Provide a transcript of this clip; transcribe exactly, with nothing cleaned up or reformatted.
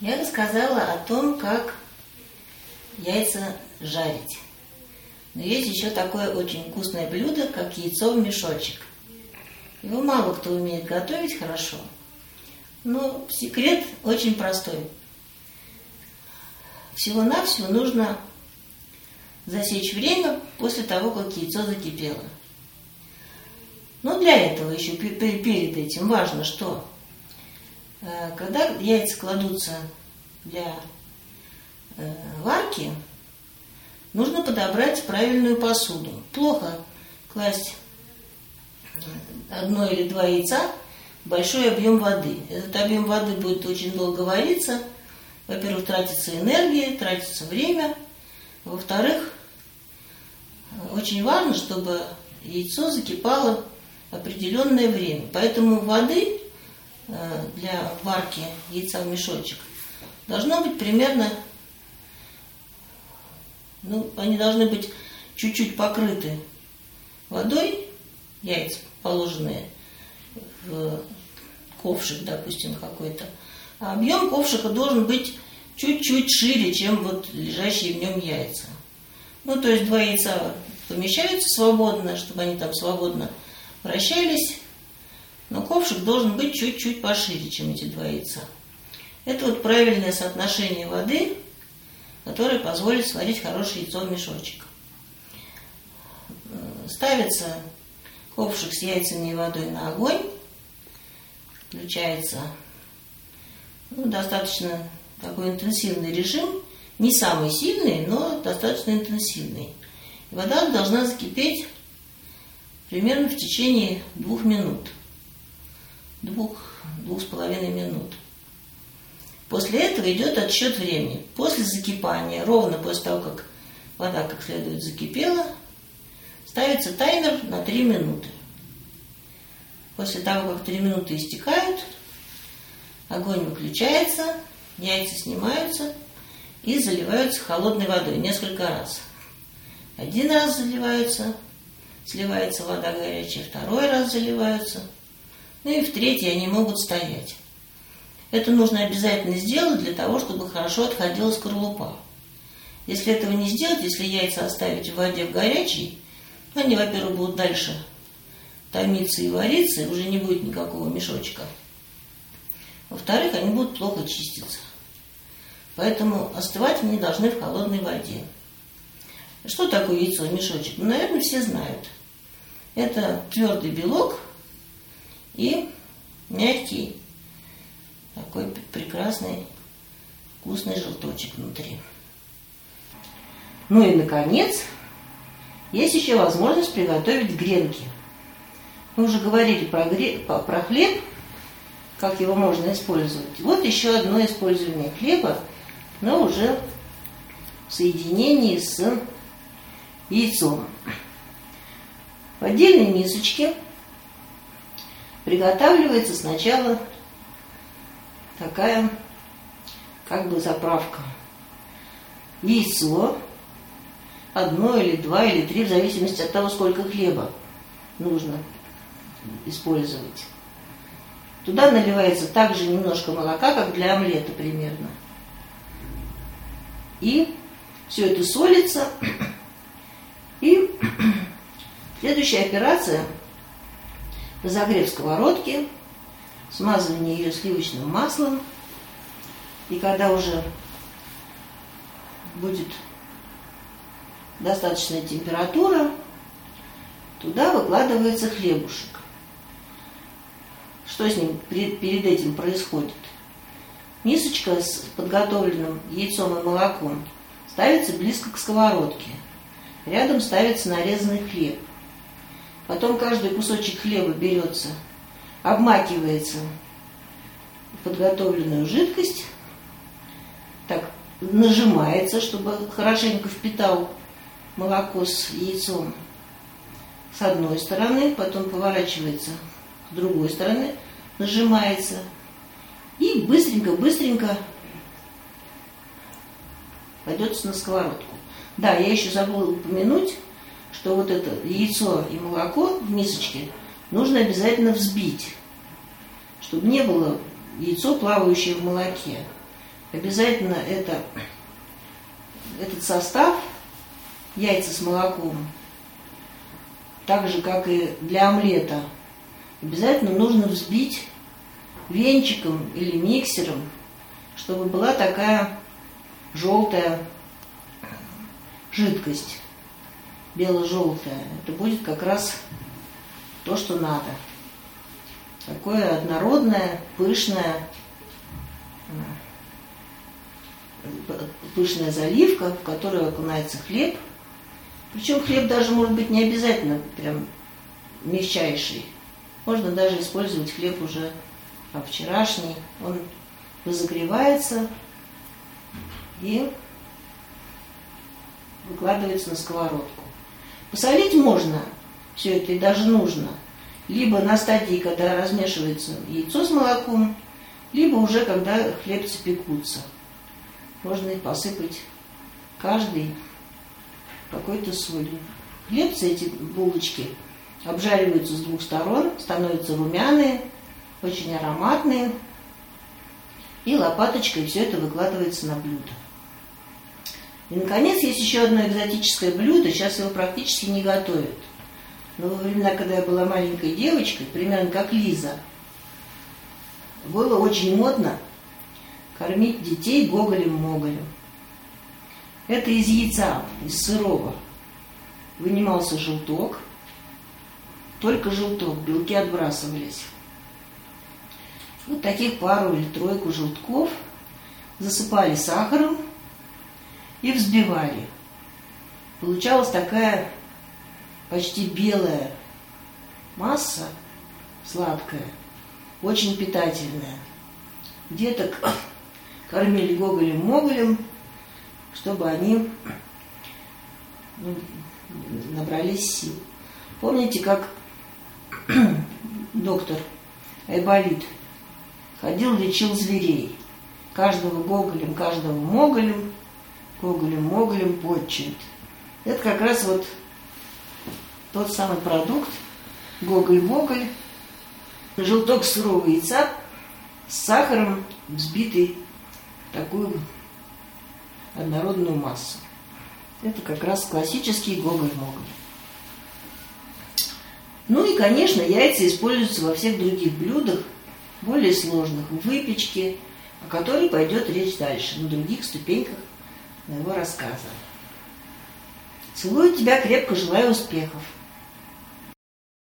я рассказала о том, как яйца жарить. Но есть еще такое очень вкусное блюдо, как яйцо в мешочек. Его мало кто умеет готовить хорошо, но секрет очень простой. Всего-навсего нужно засечь время после того, как яйцо закипело. Но для этого еще перед этим важно, что когда яйца кладутся для варки, нужно подобрать правильную посуду. Плохо класть одно или два яйца в большой объем воды. Этот объем воды будет очень долго вариться. Во-первых, тратится энергия, тратится время. Во-вторых, очень важно, чтобы яйцо закипало определенное время. Поэтому воды для варки яйца в мешочек должно быть примерно, ну, они должны быть чуть-чуть покрыты водой, яйца, положенные в ковшик, допустим, какой-то. А объем ковшика должен быть чуть-чуть шире, чем вот лежащие в нем яйца. Ну, то есть два яйца помещаются свободно, чтобы они там свободно вращались. Но ковшик должен быть чуть-чуть пошире, чем эти два яйца. Это вот правильное соотношение воды, которое позволит сварить хорошее яйцо в мешочек. Ставится ковшик с яйцами и водой на огонь. Включается, ну, достаточно такой интенсивный режим. Не самый сильный, но достаточно интенсивный. И вода должна закипеть примерно в течение двух минут. Двух, двух с половиной минут. После этого идет отсчет времени. После закипания, ровно после того, как вода как следует закипела, ставится таймер на три минуты. После того, как три минуты истекают, огонь выключается, яйца снимаются и заливаются холодной водой несколько раз. Один раз заливаются, сливается вода горячая, второй раз заливаются. Ну и в третий они могут стоять. Это нужно обязательно сделать для того, чтобы хорошо отходила скорлупа. Если этого не сделать, если яйца оставить в воде в горячей, они, во-первых, будут дальше томиться и вариться, и уже не будет никакого мешочка. Во-вторых, они будут плохо чиститься. Поэтому остывать они должны в холодной воде. Что такое яйцо, мешочек? Ну, наверное, все знают. Это твердый белок, и мягкий, такой прекрасный, вкусный желточек внутри. Ну и, наконец, есть еще возможность приготовить гренки. Мы уже говорили про, гре... про хлеб, как его можно использовать. Вот еще одно использование хлеба, но уже в соединении с яйцом. В отдельной мисочке приготавливается сначала такая как бы заправка. Яйцо, одно или два или три, в зависимости от того, сколько хлеба нужно использовать. Туда наливается также немножко молока, как для омлета примерно. И все это солится. И следующая операция – разогрев сковородки, смазывание ее сливочным маслом. И когда уже будет достаточная температура, туда выкладывается хлебушек. Что с ним перед этим происходит? Мисочка с подготовленным яйцом и молоком ставится близко к сковородке. Рядом ставится нарезанный хлеб. Потом каждый кусочек хлеба берется, обмакивается в подготовленную жидкость, так нажимается, чтобы хорошенько впитал молоко с яйцом с одной стороны, потом поворачивается с другой стороны, нажимается и быстренько-быстренько кладется на сковородку. Да, я еще забыла упомянуть, что вот это яйцо и молоко в мисочке нужно обязательно взбить, чтобы не было яйцо, плавающее в молоке. обязательно это, этот состав, яйца с молоком, так же, как и для омлета, обязательно нужно взбить венчиком или миксером, чтобы была такая желтая жидкость, бело-желтая. Это будет как раз то, что надо. Такое однородное, пышное, пышная заливка, в которую окунается хлеб. Причем хлеб даже может быть не обязательно прям мягчайший. Можно даже использовать хлеб уже вчерашний. Он разогревается и выкладывается на сковородку. Посолить можно все это и даже нужно. Либо на стадии, когда размешивается яйцо с молоком, либо уже когда хлебцы пекутся. Можно и посыпать каждый какой-то солью. Хлебцы, эти булочки, обжариваются с двух сторон, становятся румяные, очень ароматные. И лопаточкой все это выкладывается на блюдо. И, наконец, есть еще одно экзотическое блюдо. Сейчас его практически не готовят. Но во времена, когда я была маленькой девочкой, примерно как Лиза, было очень модно кормить детей гоголем-моголем. Это из яйца, из сырого. Вынимался желток. Только желток, белки отбрасывались. Вот таких пару или тройку желтков засыпали сахаром и взбивали. Получалась такая почти белая масса, сладкая, очень питательная. Деток кормили гоголем-моголем, чтобы они ну, набрались сил. Помните, как доктор Айболит ходил, лечил зверей. Каждого гоголем, каждого моголем, гоголем-моголем подчинит. Это как раз вот тот самый продукт, гоголь-моголь, желток сырого яйца с сахаром, взбитый в такую однородную массу. Это как раз классический гоголь-моголь. Ну и, конечно, яйца используются во всех других блюдах, более сложных, в выпечке, о которой пойдет речь дальше, на других ступеньках моего рассказа. Целую тебя, крепко желаю успехов.